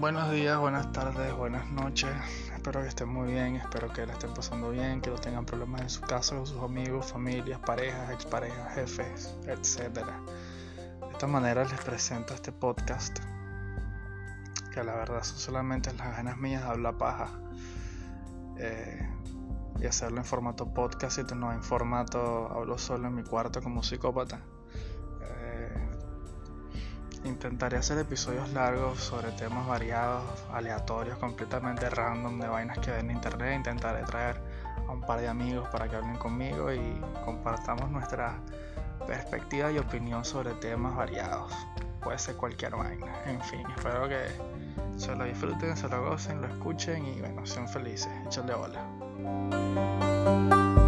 Buenos días, buenas tardes, buenas noches. Espero que estén muy bien, espero que la estén pasando bien, que no tengan problemas en su casa, con sus amigos, familias, parejas, exparejas, jefes, etc. De esta manera les presento este podcast, que la verdad son solamente las ganas mías de hablar paja y hacerlo en formato podcast y no en formato hablo solo en mi cuarto como psicópata. Intentaré hacer episodios largos sobre temas variados, aleatorios, completamente random, de vainas que ven en internet. Intentaré traer a un par de amigos para que hablen conmigo y compartamos nuestra perspectiva y opinión sobre temas variados. Puede ser cualquier vaina. En fin, espero que se lo disfruten, se lo gocen, lo escuchen y bueno, sean felices. Échale bola.